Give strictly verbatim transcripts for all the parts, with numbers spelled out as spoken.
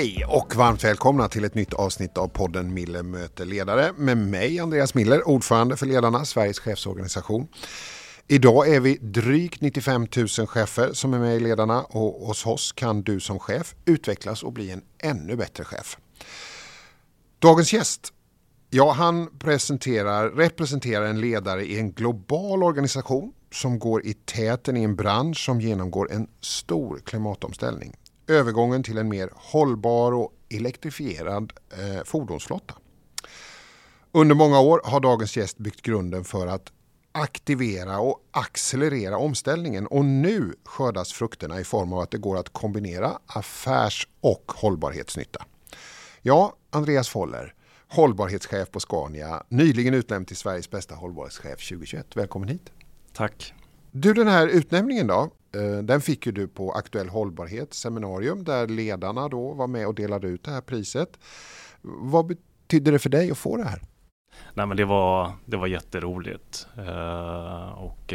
Hej och varmt välkomna till ett nytt avsnitt av podden Miller möter ledare med mig Andreas Miller, ordförande för Ledarna, Sveriges chefsorganisation. Idag är vi drygt nittiofem tusen chefer som är med i Ledarna och hos oss kan du som chef utvecklas och bli en ännu bättre chef. Dagens gäst, ja han presenterar, representerar en ledare i en global organisation som går i täten i en bransch som genomgår en stor klimatomställning. Övergången till en mer hållbar och elektrifierad eh, fordonsflotta. Under många år har dagens gäst byggt grunden för att aktivera och accelerera omställningen och nu skördas frukterna i form av att det går att kombinera affärs- och hållbarhetsnytta. Ja, Andreas Miller, hållbarhetschef på Scania, nyligen utnämnd till Sveriges bästa hållbarhetschef tjugohundratjugoett. Välkommen hit. Tack. Du, den här utnämningen då? Den fick ju du på Aktuell hållbarhetsseminarium där ledarna då var med och delade ut det här priset. Vad betydde det för dig att få det här? Nej, men det var, det var jätteroligt och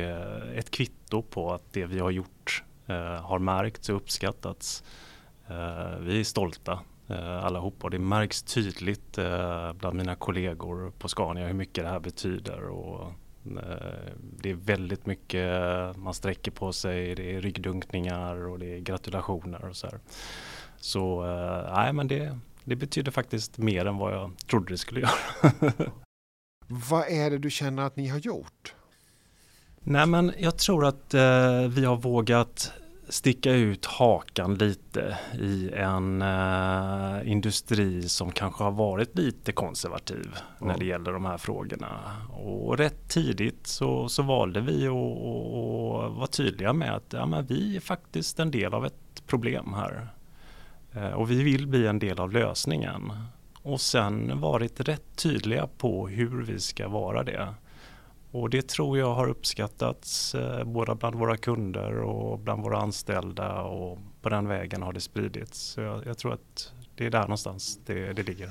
ett kvitto på att det vi har gjort har märkts och uppskattats. Vi är stolta allihopa och det märks tydligt bland mina kollegor på Scania hur mycket det här betyder och det är väldigt mycket man sträcker på sig, det är ryggdunkningar och det är gratulationer och så här. Så nej, men det, det betyder faktiskt mer än vad jag trodde det skulle göra. Vad är det du känner att ni har gjort? Nej, men jag tror att eh, vi har vågat sticka ut hakan lite i en eh, industri som kanske har varit lite konservativ mm. när det gäller de här frågorna. Och rätt tidigt så, så valde vi att vara tydliga med att ja, men vi är faktiskt en del av ett problem här. Eh, och vi vill bli en del av lösningen. Och sen varit rätt tydliga på hur vi ska vara det. Och det tror jag har uppskattats eh, både bland våra kunder och bland våra anställda och på den vägen har det spridits. Så jag, jag tror att det är där någonstans det, det ligger.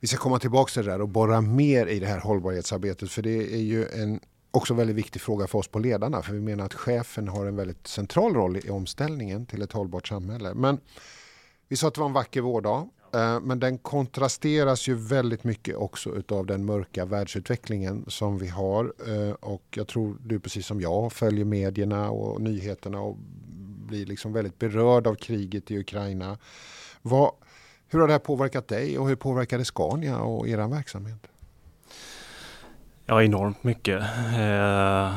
Vi ska komma tillbaka till det där och borra mer i det här hållbarhetsarbetet för det är ju en också väldigt viktig fråga för oss på ledarna för vi menar att chefen har en väldigt central roll i omställningen till ett hållbart samhälle. Men vi sa att det var en vacker vårdag. Men den kontrasteras ju väldigt mycket också utav den mörka världsutvecklingen som vi har. Och jag tror du precis som jag följer medierna och nyheterna och blir liksom väldigt berörd av kriget i Ukraina. Vad, hur har det här påverkat dig och hur påverkar det Scania och er verksamhet? Ja, enormt mycket.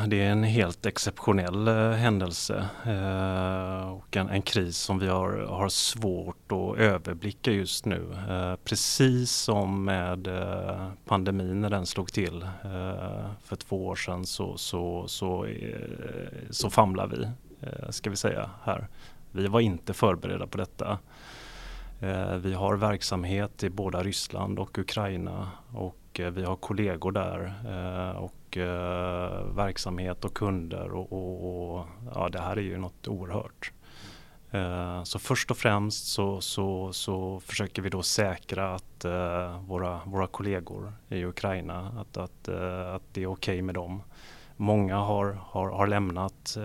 Det är en helt exceptionell händelse och en kris som vi har svårt att överblicka just nu. Precis som med pandemin när den slog till för två år sedan så, så, så, så famlar vi, ska vi säga här. Vi var inte förberedda på detta. Vi har verksamhet i både Ryssland och Ukraina och vi har kollegor där och verksamhet och kunder och, och, och ja, det här är ju något oerhört. Så först och främst så, så, så försöker vi då säkra att våra, våra kollegor i Ukraina att, att, att det är okej med dem. Många har, har, har lämnat,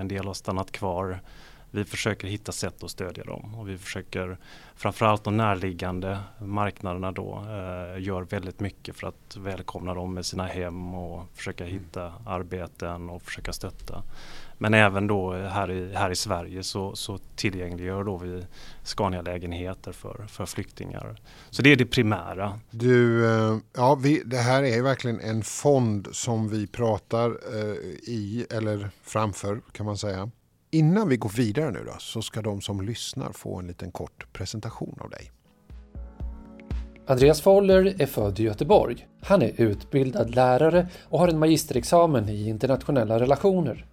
en del har stannat kvar. Vi försöker hitta sätt att stödja dem och vi försöker framförallt de närliggande marknaderna då eh, gör väldigt mycket för att välkomna dem med sina hem och försöka hitta arbeten och försöka stötta. Men även då här i, här i Sverige så, så tillgängliggör då vi Scania-lägenheter för, för flyktingar. Så det är det primära. Du, ja, vi, det här är verkligen en fond som vi pratar eh, i eller framför kan man säga. Innan vi går vidare nu då, så ska de som lyssnar få en liten kort presentation av dig. Andreas Miller är född i Göteborg. Han är utbildad lärare och har en magisterexamen i internationella relationer.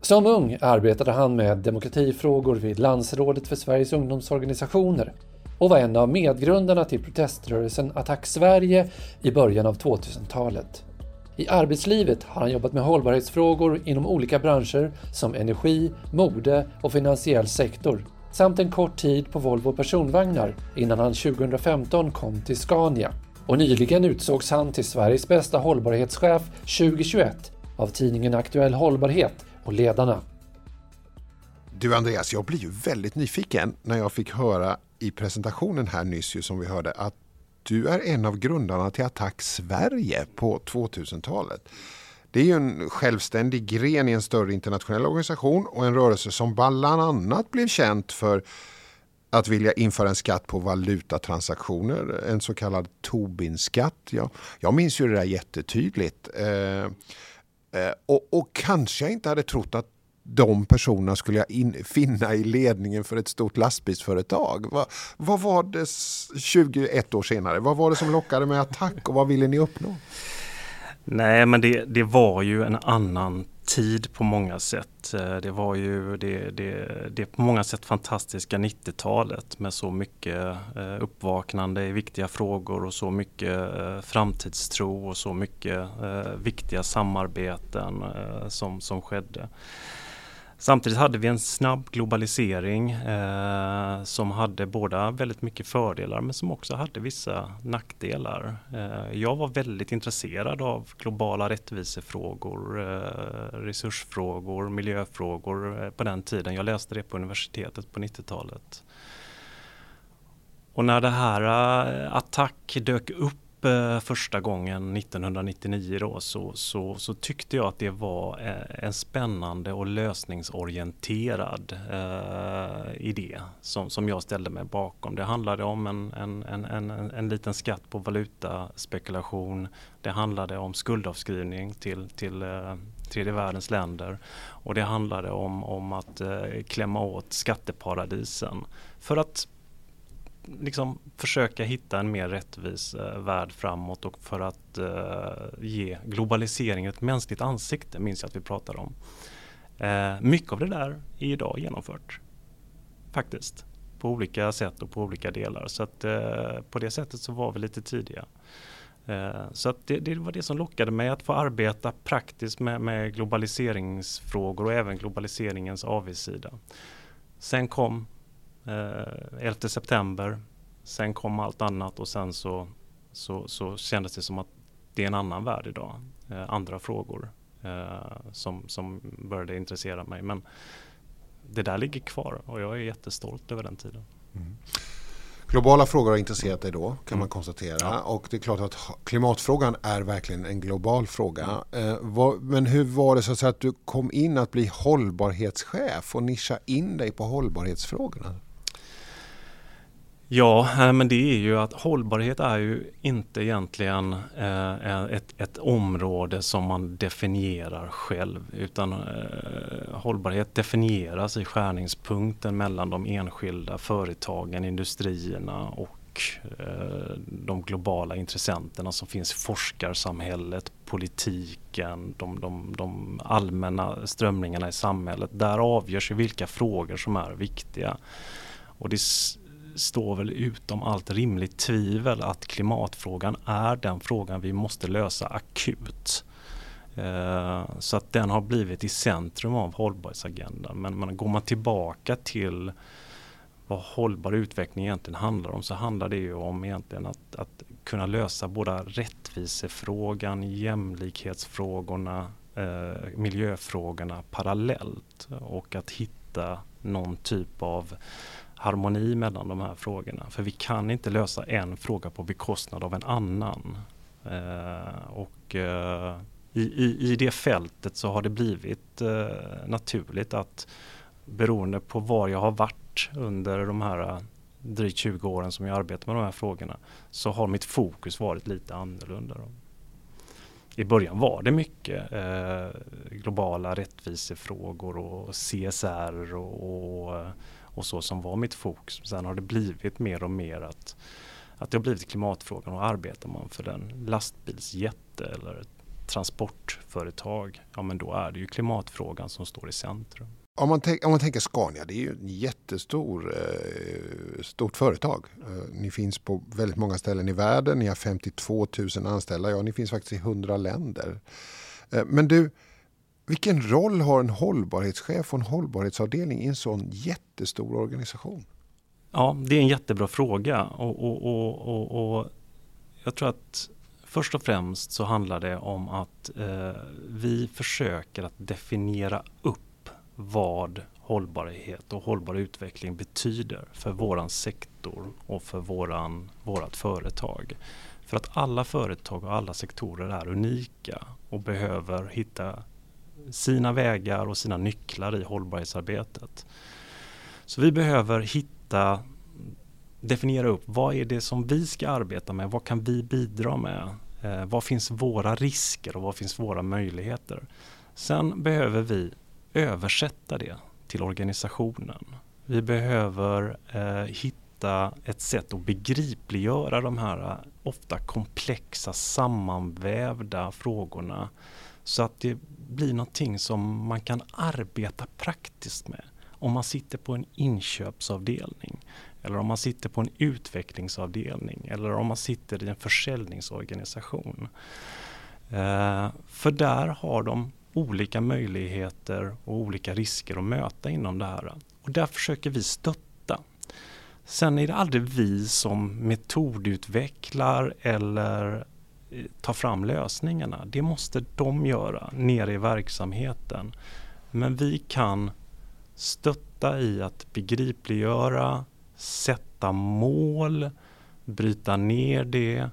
Som ung arbetade han med demokratifrågor vid Landsrådet för Sveriges ungdomsorganisationer och var en av medgrundarna till proteströrelsen ATTAC Sverige i början av tvåtusentalet. I arbetslivet har han jobbat med hållbarhetsfrågor inom olika branscher som energi, mode och finansiell sektor samt en kort tid på Volvo personvagnar innan han tjugohundrafemton kom till Scania. Och nyligen utsågs han till Sveriges bästa hållbarhetschef tjugohundratjugoett av tidningen Aktuell hållbarhet och Ledarna. Du Andreas, jag blir ju väldigt nyfiken när jag fick höra i presentationen här nyss ju, som vi hörde, att du är en av grundarna till ATTAC Sverige på tvåtusentalet. Det är ju en självständig gren i en större internationell organisation och en rörelse som bland annat blev känd för att vilja införa en skatt på valutatransaktioner, en så kallad Tobin-skatt. Ja, jag minns ju det där jättetydligt. Eh, eh, och, och kanske jag inte hade trott att de personerna skulle jag in, finna i ledningen för ett stort lastbilsföretag. Va, vad var det tjugoett år senare? Vad var det som lockade med ATTAC och vad ville ni uppnå? Nej, men det, det var ju en annan tid på många sätt. Det var ju det, det, det på många sätt fantastiska nittiotalet med så mycket uppvaknande i viktiga frågor och så mycket framtidstro och så mycket viktiga samarbeten som, som skedde. Samtidigt hade vi en snabb globalisering eh, som hade båda väldigt mycket fördelar men som också hade vissa nackdelar. Eh, jag var väldigt intresserad av globala rättvisefrågor, eh, resursfrågor, miljöfrågor eh, på den tiden. Jag läste det på universitetet på nittiotalet. Och när det här eh, ATTAC dök upp första gången nittonhundranittionio då, så, så, så tyckte jag att det var en spännande och lösningsorienterad eh, idé som, som jag ställde mig bakom. Det handlade om en, en, en, en, en liten skatt på valutaspekulation. Det handlade om skuldavskrivning till, till eh, tredje världens länder och det handlade om, om att eh, klämma åt skatteparadisen för att liksom försöka hitta en mer rättvis eh, värld framåt och för att eh, ge globaliseringen ett mänskligt ansikte, minns jag att vi pratade om. Eh, mycket av det där är idag genomfört faktiskt på olika sätt och på olika delar, så att eh, på det sättet så var vi lite tidiga. Eh, så att det, det var det som lockade mig att få arbeta praktiskt med, med globaliseringsfrågor och även globaliseringens avigsida. Sen kom elfte september, sen kom allt annat och sen så, så, så kändes det som att det är en annan värld idag. Eh, andra frågor eh, som, som började intressera mig. Men det där ligger kvar och jag är jättestolt över den tiden. Mm. Globala frågor har intresserat dig då, kan mm. man konstatera. Ja. Och det är klart att klimatfrågan är verkligen en global fråga. Mm. Eh, vad, men hur var det så att, säga, att du kom in att bli hållbarhetschef och nischa in dig på hållbarhetsfrågorna? Ja, men det är ju att hållbarhet är ju inte egentligen eh, ett, ett område som man definierar själv, utan eh, hållbarhet definieras i skärningspunkten mellan de enskilda företagen, industrierna och eh, de globala intressenterna som finns i forskarsamhället, politiken, de, de, de allmänna strömningarna i samhället. Där avgörs ju vilka frågor som är viktiga. Och det står väl utom allt rimligt tvivel att klimatfrågan är den frågan vi måste lösa akut. Eh, så att den har blivit i centrum av hållbarhetsagendan. Men man, går man tillbaka till vad hållbar utveckling egentligen handlar om, så handlar det ju om egentligen att, att kunna lösa både rättvisefrågan, jämlikhetsfrågorna, eh, miljöfrågorna parallellt och att hitta någon typ av harmoni mellan de här frågorna. För vi kan inte lösa en fråga på bekostnad av en annan. Eh, och eh, i, i, i det fältet så har det blivit eh, naturligt att beroende på var jag har varit under de här drygt tjugo åren som jag arbetat med de här frågorna, så har mitt fokus varit lite annorlunda då. I början var det mycket eh, globala rättvisefrågor och C S R och, och och så som var mitt fokus. Sen har det blivit mer och mer att, att det har blivit klimatfrågan, och arbetar man för en lastbilsjätte eller ett transportföretag, ja men då är det ju klimatfrågan som står i centrum. Om man, tänk, om man tänker Scania, det är ju ett jättestort eh, stort företag. Eh, ni finns på väldigt många ställen i världen, ni har femtiotvåtusen anställda, ja ni finns faktiskt i hundra länder. Eh, men du... Vilken roll har en hållbarhetschef och en hållbarhetsavdelning i en sån jättestor organisation? Ja, det är en jättebra fråga. Och, och, och, och, och jag tror att först och främst så handlar det om att eh, vi försöker att definiera upp vad hållbarhet och hållbar utveckling betyder för våran sektor och för våran, vårat företag. För att alla företag och alla sektorer är unika och behöver hitta sina vägar och sina nycklar i hållbarhetsarbetet. Så vi behöver hitta, definiera upp vad är det som vi ska arbeta med, vad kan vi bidra med, eh, vad finns våra risker och vad finns våra möjligheter. Sen behöver vi översätta det till organisationen. Vi behöver eh, hitta ett sätt att begripliggöra de här ofta komplexa sammanvävda frågorna så att det blir någonting som man kan arbeta praktiskt med. Om man sitter på en inköpsavdelning eller om man sitter på en utvecklingsavdelning eller om man sitter i en försäljningsorganisation. Eh, för där har de olika möjligheter och olika risker att möta inom det här. Och där försöker vi stötta. Sen är det aldrig vi som metodutvecklar eller tar fram lösningarna. Det måste de göra nere i verksamheten. Men vi kan stötta i att begripliggöra, sätta mål, bryta ner det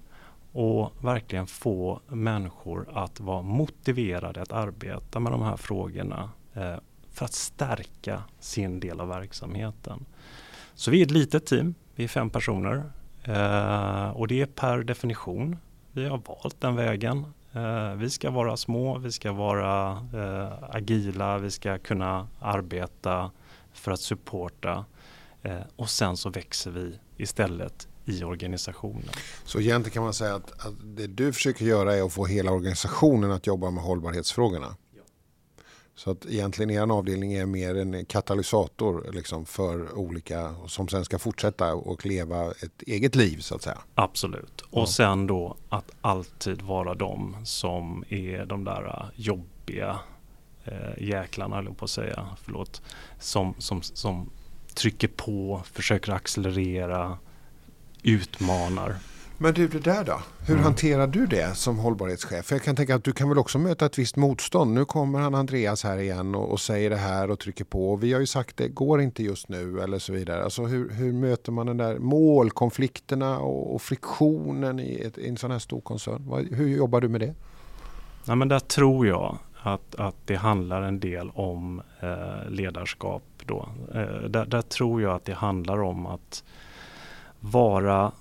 och verkligen få människor att vara motiverade att arbeta med de här frågorna för att stärka sin del av verksamheten. Så vi är ett litet team, vi är fem personer och det är per definition. Vi har valt den vägen. Vi ska vara små, vi ska vara agila, vi ska kunna arbeta för att supporta och sen så växer vi istället i organisationen. Så egentligen kan man säga att, att det du försöker göra är att få hela organisationen att jobba med hållbarhetsfrågorna. Ja. Så att egentligen er avdelning är mer en katalysator liksom för olika som sen ska fortsätta och leva ett eget liv så att säga. Absolut. Och ja. Sen då att alltid vara de som är de där jobbiga eh, jäklarna eller på att säga, förlåt, som, som, som trycker på, försöker accelerera, utmanar. Men du, det där då? Hur mm. hanterar du det som hållbarhetschef? För jag kan tänka att du kan väl också möta ett visst motstånd. Nu kommer han Andreas här igen och, och säger det här och trycker på. Vi har ju sagt det går inte just nu eller så vidare. Alltså hur, hur möter man den där målkonflikterna och, och friktionen i, ett, i en sån här stor koncern? Vad, hur jobbar du med det? Ja, men där tror jag att, att det handlar en del om eh, ledarskap då. Eh, där, där tror jag att det handlar om att vara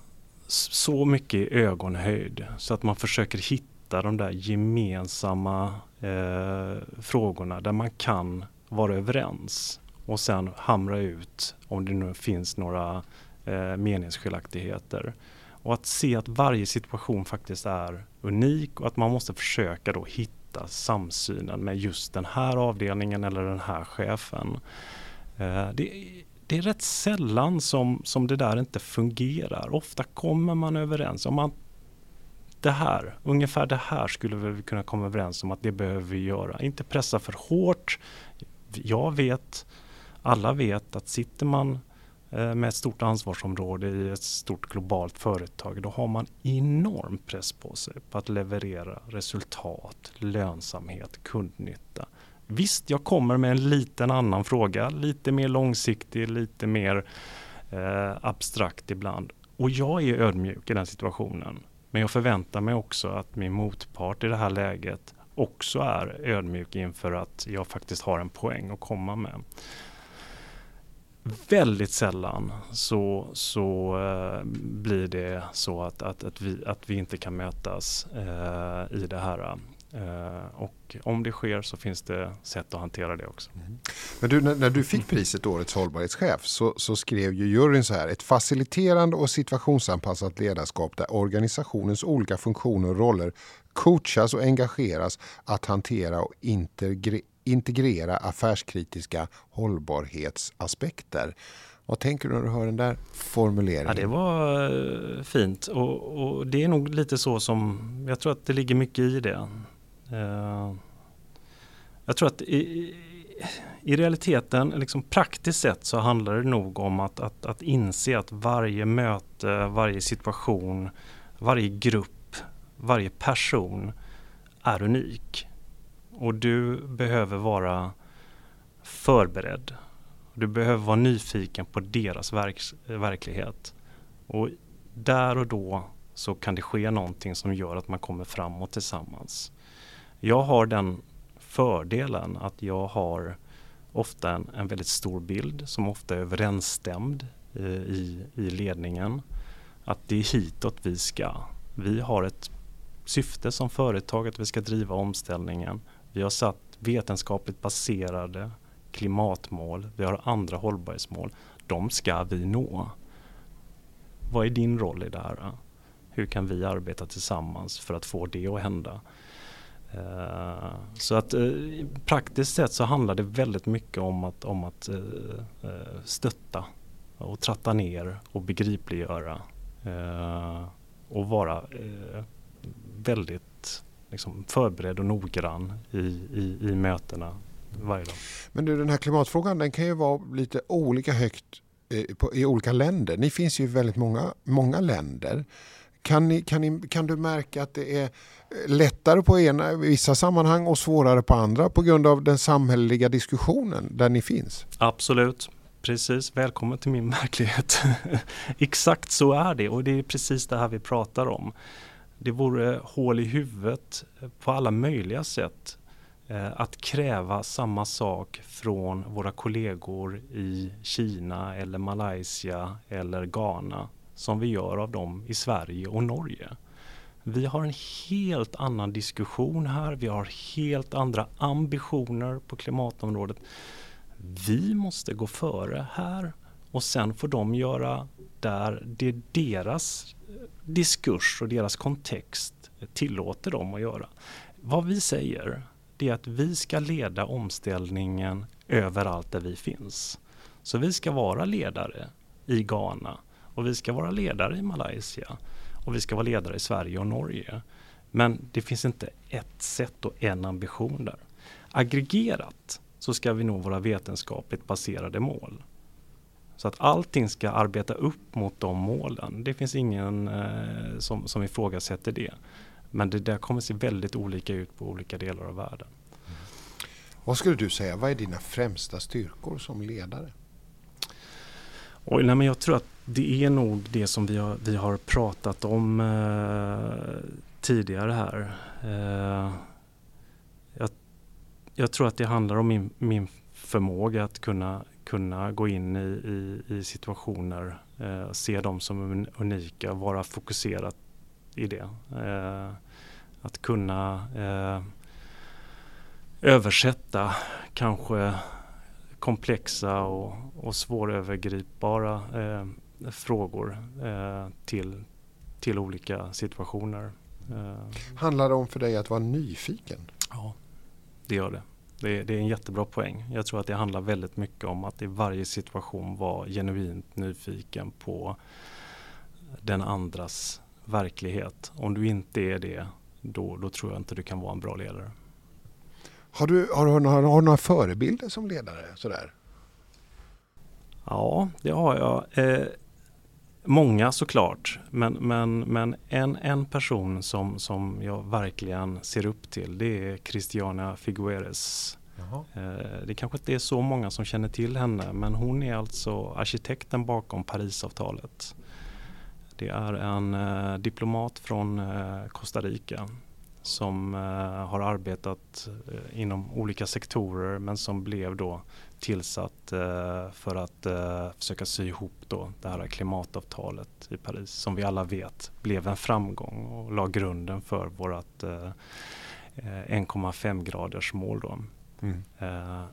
så mycket i ögonhöjd så att man försöker hitta de där gemensamma eh, frågorna där man kan vara överens och sen hamra ut om det nu finns några eh, meningsskiljaktigheter. Och att se att varje situation faktiskt är unik och att man måste försöka då hitta samsynen med just den här avdelningen eller den här chefen. Eh, det Det är rätt sällan som, som det där inte fungerar. Ofta kommer man överens om att det här, ungefär det här skulle vi kunna komma överens om att det behöver vi göra. Inte pressa för hårt. Jag vet, alla vet att sitter man med ett stort ansvarsområde i ett stort globalt företag då har man enorm press på sig på att leverera resultat, lönsamhet, kundnytta. Visst, jag kommer med en liten annan fråga, lite mer långsiktig, lite mer eh, abstrakt ibland. Och jag är ödmjuk i den situationen. Men jag förväntar mig också att min motpart i det här läget också är ödmjuk inför att jag faktiskt har en poäng att komma med. Väldigt sällan så, så eh, blir det så att, att, att, vi, att vi inte kan mötas eh, i det här. Uh, och om det sker så finns det sätt att hantera det också. Mm. Men du, när, när du fick priset Årets hållbarhetschef så, så skrev ju juryn så här: ett faciliterande och situationsanpassat ledarskap där organisationens olika funktioner och roller coachas och engageras att hantera och integre, integrera affärskritiska hållbarhetsaspekter. Vad tänker du när du hör den där formuleringen? Ja, det var fint och, och det är nog lite så som jag tror att det ligger mycket i det. Jag tror att i, i realiteten, liksom praktiskt sett så handlar det nog om att, att, att inse att varje möte, varje situation, varje grupp, varje person är unik. Och du behöver vara förberedd Du behöver vara nyfiken på deras verks- verklighet. Och där och då så kan det ske någonting som gör att man kommer framåt tillsammans. Jag har den fördelen att jag har ofta en, en väldigt stor bild som ofta är överensstämd eh, i, i ledningen. Att det är hitåt vi ska. Vi har ett syfte som företag att vi ska driva omställningen. Vi har satt vetenskapligt baserade klimatmål. Vi har andra hållbarhetsmål. De ska vi nå. Vad är din roll i det här? Hur kan vi arbeta tillsammans för att få det att hända? Uh, så att uh, praktiskt sett så handlar det väldigt mycket om att, om att uh, uh, stötta och tratta ner och begripliggöra uh, och vara uh, väldigt liksom, förberedd och noggrann i, i, i mötena varje dag. Men du, den här klimatfrågan den kan ju vara lite olika högt i, på, i olika länder. Ni finns ju i väldigt många, många länder. Kan, ni, kan, ni, kan du märka att det är lättare på ena, vissa sammanhang och svårare på andra på grund av den samhälleliga diskussionen där ni finns? Absolut, precis. Välkommen till min verklighet. Exakt så är det och det är precis det här vi pratar om. Det vore hål i huvudet på alla möjliga sätt eh, att kräva samma sak från våra kollegor i Kina eller Malaysia eller Ghana som vi gör av dem i Sverige och Norge. Vi har en helt annan diskussion här. Vi har helt andra ambitioner på klimatområdet. Vi måste gå före här och sen får de göra där det deras diskurs och deras kontext tillåter dem att göra. Vad vi säger det är att vi ska leda omställningen överallt där vi finns. Så vi ska vara ledare i Ghana. Och vi ska vara ledare i Malaysia och vi ska vara ledare i Sverige och Norge. Men det finns inte ett sätt och en ambition där. Aggregerat så ska vi nå våra vetenskapligt baserade mål. Så att allting ska arbeta upp mot de målen. Det finns ingen eh, som, som ifrågasätter det. Men det där kommer se väldigt olika ut på olika delar av världen. Mm. Vad skulle du säga? Vad är dina främsta styrkor som ledare? Oj, nej, men jag tror att det är nog det som vi har, vi har pratat om eh, tidigare här. Eh, jag, jag tror att det handlar om min, min förmåga att kunna, kunna gå in i, i, i situationer, eh, se dem som unika, vara fokuserad i det. Eh, att kunna eh, översätta kanske komplexa och, och svårövergripbara eh, frågor eh, till, till olika situationer. Eh. Handlar det om för dig att vara nyfiken? Ja, det gör det. Det är, det är en jättebra poäng. Jag tror att det handlar väldigt mycket om att i varje situation vara genuint nyfiken på den andras verklighet. Om du inte är det, då, då tror jag inte du kan vara en bra ledare. Har du, har, du, har du några förebilder som ledare? Sådär? Ja, det har jag. Eh, många såklart. Men, men, men en, en person som, som jag verkligen ser upp till det är Christiana Figueres. Eh, det kanske inte är så många som känner till henne. Men hon är alltså arkitekten bakom Parisavtalet. Det är en eh, diplomat från eh, Costa Rica. Som eh, har arbetat eh, inom olika sektorer men som blev då tillsatt eh, för att eh, försöka sy ihop då det här klimatavtalet i Paris som vi alla vet blev en framgång och la grunden för vårt eh, en komma fem graders mål då. Mm. Eh,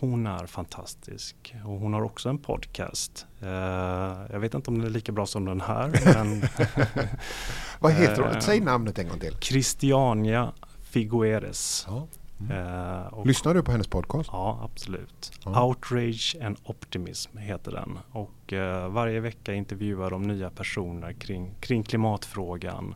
hon är fantastisk och hon har också en podcast. Eh, jag vet inte om den är lika bra som den här. Men vad heter hon? Eh, Säg namnet en gång till. Christiana Figueres. Ja. Mm. Eh, Lyssnar du på hennes podcast? Ja, absolut. Ja. Outrage and Optimism heter den. Och eh, varje vecka intervjuar de nya personer kring, kring klimatfrågan.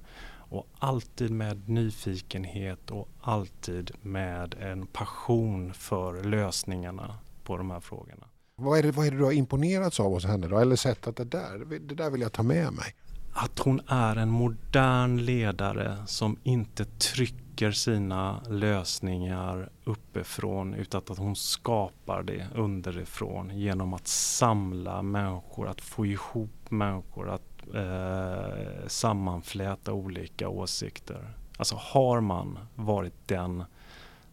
Och alltid med nyfikenhet och alltid med en passion för lösningarna på de här frågorna. Vad är det, vad är det du har imponerats av hos henne då? Eller sett att det där, det där vill jag ta med mig? Att hon är en modern ledare som inte trycker trycker sina lösningar uppifrån, utan att hon skapar det underifrån genom att samla människor, att få ihop människor, att eh, sammanfläta olika åsikter. Alltså har man varit den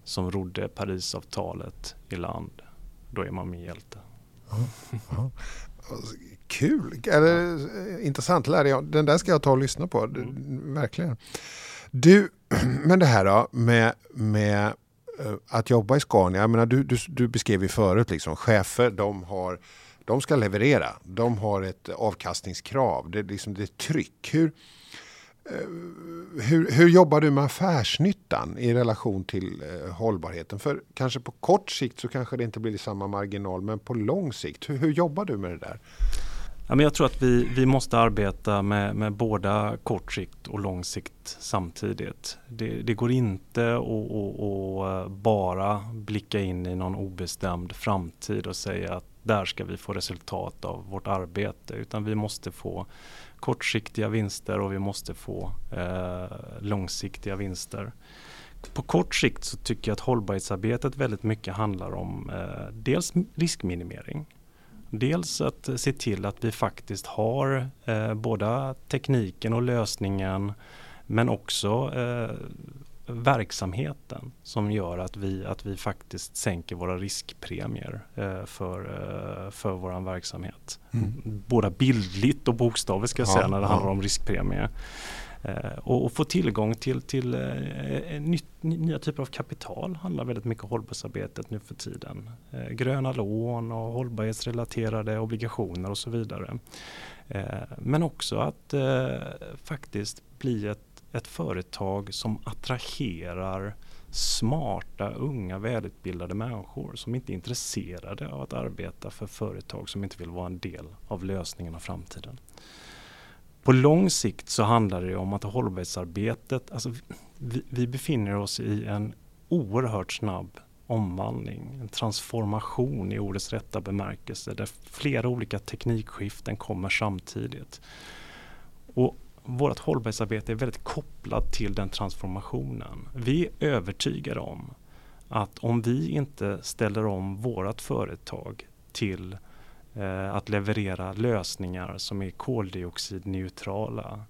som rodde Parisavtalet i land, då är man min hjälte. Ja. Kul, eller intressant lärde jag. Den där ska jag ta och lyssna på, du, verkligen. Du, men det här då med, med att jobba i Scania, jag menar, du, du, du beskrev ju förut liksom, chefer, de, har, de ska leverera, de har ett avkastningskrav, det, liksom, det är tryck. Hur, hur, hur jobbar du med affärsnyttan i relation till hållbarheten? För kanske på kort sikt så kanske det inte blir samma marginal, men på lång sikt, hur, hur jobbar du med det där? Jag tror att vi, vi måste arbeta med, med både kort sikt och lång sikt samtidigt. Det, det går inte att, att, att bara blicka in i någon obestämd framtid och säga att där ska vi få resultat av vårt arbete. Utan vi måste få kortsiktiga vinster och vi måste få eh, långsiktiga vinster. På kort sikt så tycker jag att hållbarhetsarbetet väldigt mycket handlar om eh, dels riskminimering. Dels att se till att vi faktiskt har eh, både tekniken och lösningen, men också eh, verksamheten som gör att vi, att vi faktiskt sänker våra riskpremier eh, för, eh, för vår verksamhet. Mm. Både bildligt och bokstavligt ska jag säga, ja, när det handlar ja. om riskpremier. Eh, och, och få tillgång till, till eh, nytt, nya typer av kapital handlar väldigt mycket om hållbarhetsarbetet nu för tiden. Eh, gröna lån och hållbarhetsrelaterade obligationer och så vidare. Eh, men också att eh, faktiskt bli ett, ett företag som attraherar smarta, unga, välutbildade människor som inte är intresserade av att arbeta för företag som inte vill vara en del av lösningen av framtiden. På lång sikt så handlar det om att hållbarhetsarbetet, alltså vi, vi befinner oss i en oerhört snabb omvandling, en transformation i ordets rätta bemärkelse, där flera olika teknikskiften kommer samtidigt. Och vårt hållbarhetsarbete är väldigt kopplat till den transformationen. Vi är övertygade om att om vi inte ställer om vårt företag till att leverera lösningar som är koldioxidneutrala,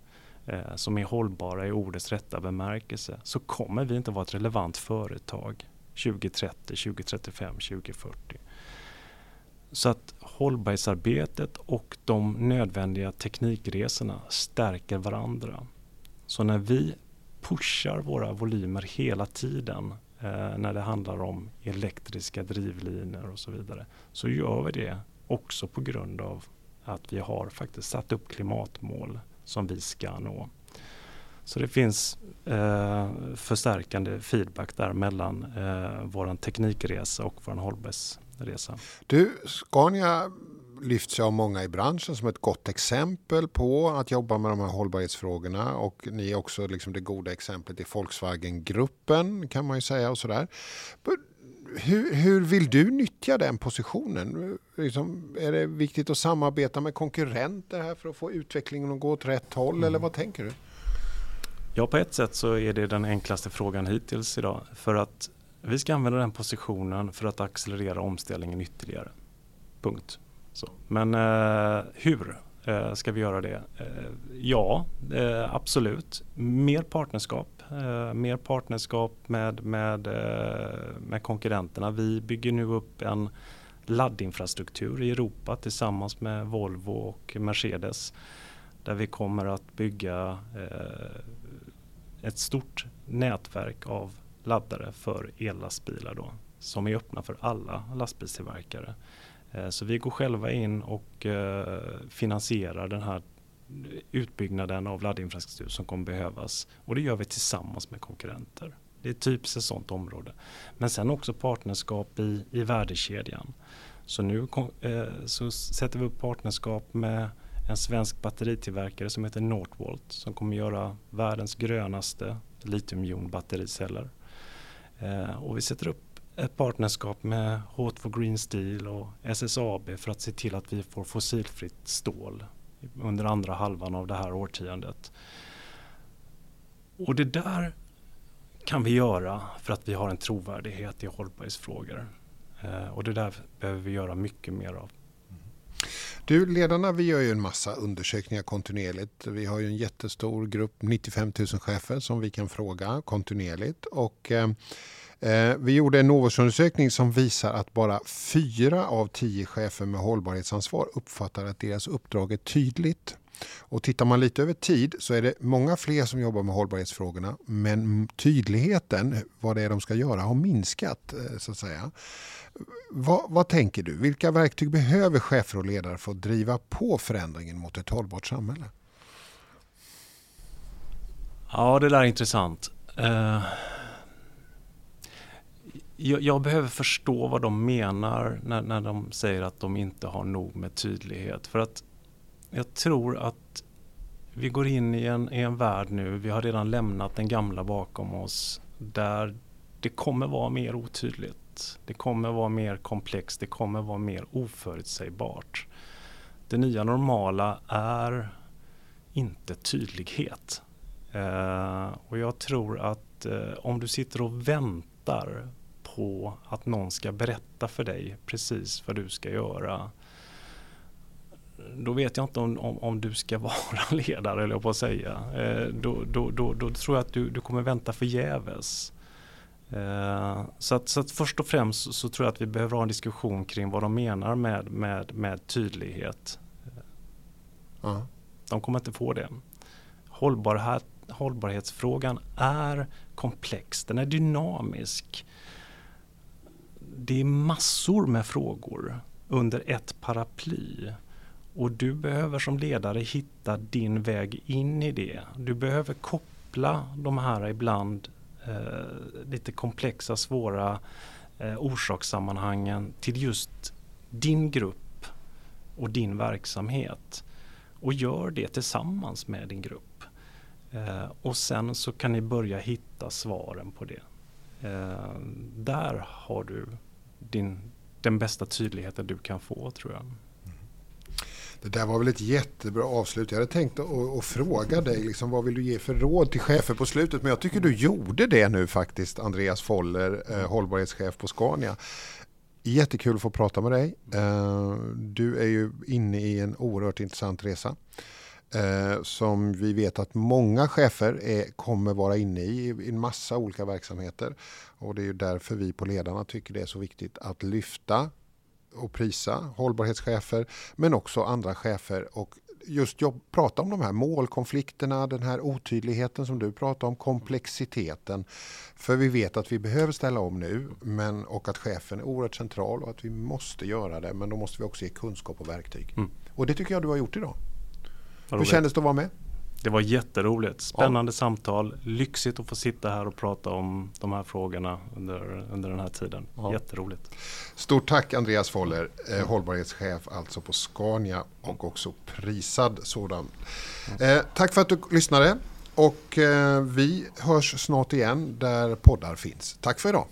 som är hållbara i ordets rätta bemärkelse, så kommer vi inte vara ett relevant företag tjugo trettio, tjugo trettiofem, tjugo fyrtio. Så att hållbarhetsarbetet och de nödvändiga teknikresorna stärker varandra. Så när vi pushar våra volymer hela tiden, när det handlar om elektriska drivlinor och så vidare, så gör vi det också på grund av att vi har faktiskt satt upp klimatmål som vi ska nå. Så det finns eh, förstärkande feedback där mellan eh, vår teknikresa och vår hållbarhetsresa. Du, Scania lyfts av många i branschen som ett gott exempel på att jobba med de här hållbarhetsfrågorna, och ni är också liksom det goda exemplet i Volkswagen-gruppen kan man ju säga och sådär. But- Hur, hur vill du nyttja den positionen? Liksom, är det viktigt att samarbeta med konkurrenter här för att få utvecklingen att gå åt rätt håll, mm. eller vad tänker du? Ja, på ett sätt så är det den enklaste frågan hittills idag, för att vi ska använda den positionen för att accelerera omställningen ytterligare. Punkt. Så. Men eh, hur eh, ska vi göra det? Eh, ja, eh, absolut. Mer partnerskap. Uh, mer partnerskap med, med, uh, med konkurrenterna. Vi bygger nu upp en laddinfrastruktur i Europa tillsammans med Volvo och Mercedes, där vi kommer att bygga uh, ett stort nätverk av laddare för ellastbilar då, som är öppna för alla lastbilstillverkare. Uh, så vi går själva in och uh, finansierar den här utbyggnaden av laddinfrastruktur som kommer behövas, och det gör vi tillsammans med konkurrenter. Det är typiskt ett sådant område. Men sen också partnerskap i, i värdekedjan. Så nu eh, så sätter vi upp partnerskap med en svensk batteritillverkare som heter Northvolt, som kommer göra världens grönaste litium-ion-battericeller. Eh, och vi sätter upp ett partnerskap med H två Green Steel och S S A B för att se till att vi får fossilfritt stål under andra halvan av det här årtiondet. Och det där kan vi göra för att vi har en trovärdighet i hållbarhetsfrågor? Eh, och det där behöver vi göra mycket mer av. Du, ledarna, vi gör ju en massa undersökningar kontinuerligt. Vi har ju en jättestor grupp, nittiofem tusen chefer som vi kan fråga kontinuerligt. Och eh, vi gjorde en Novusundersökning som visar att bara fyra av tio chefer med hållbarhetsansvar uppfattar att deras uppdrag är tydligt. Och tittar man lite över tid så är det många fler som jobbar med hållbarhetsfrågorna, men tydligheten, vad det är de ska göra, har minskat så att säga. Vad, vad tänker du? Vilka verktyg behöver chefer och ledare för att driva på förändringen mot ett hållbart samhälle? Ja, det där är intressant. Jag, jag behöver förstå vad de menar när, när de säger att de inte har nog med tydlighet, för att jag tror att vi går in i en, i en värld nu, vi har redan lämnat den gamla bakom oss, där det kommer vara mer otydligt, det kommer vara mer komplext, det kommer vara mer oförutsägbart. Det nya normala är inte tydlighet. Eh, och jag tror att eh, om du sitter och väntar på att någon ska berätta för dig precis vad du ska göra, då vet jag inte om, om, om du ska vara ledare, eller jag på att säga. Eh, då, då, då, då tror jag att du, du kommer vänta förgäves. Eh, så, att, så att först och främst så, så tror jag att vi behöver ha en diskussion kring vad de menar med, med, med tydlighet. Mm. De kommer inte få det. Hållbarhet, hållbarhetsfrågan är komplex, den är dynamisk. Det är massor med frågor under ett paraply. Och du behöver som ledare hitta din väg in i det. Du behöver koppla de här ibland eh, lite komplexa, svåra eh, orsakssammanhangen till just din grupp och din verksamhet. Och gör det tillsammans med din grupp. Eh, och sen så kan ni börja hitta svaren på det. Eh, där har du din, den bästa tydligheten du kan få, tror jag. Det där var väl ett jättebra avslut. Jag hade tänkt att fråga dig liksom, vad vill du ge för råd till chefer på slutet? Men jag tycker du gjorde det nu faktiskt, Andreas Foller, eh, hållbarhetschef på Scania. Jättekul att få prata med dig. Eh, du är ju inne i en oerhört intressant resa. Eh, som vi vet att många chefer är, kommer vara inne i, i en massa olika verksamheter. Och det är ju därför vi på Ledarna tycker det är så viktigt att lyfta och prisa hållbarhetschefer, men också andra chefer, och just jag pratar om de här målkonflikterna, den här otydligheten som du pratar om, komplexiteten, för vi vet att vi behöver ställa om nu, men, och att chefen är oerhört central och att vi måste göra det, men då måste vi också ge kunskap och verktyg. Mm. Och det tycker jag du har gjort idag. Hur kändes det att vara med? Det var jätteroligt, spännande ja. samtal, lyxigt att få sitta här och prata om de här frågorna under, under den här tiden. Ja. Jätteroligt. Stort tack Andreas Foller, eh, hållbarhetschef alltså på Scania och också prisad sådan. Eh, tack för att du lyssnade, och eh, vi hörs snart igen där poddar finns. Tack för idag.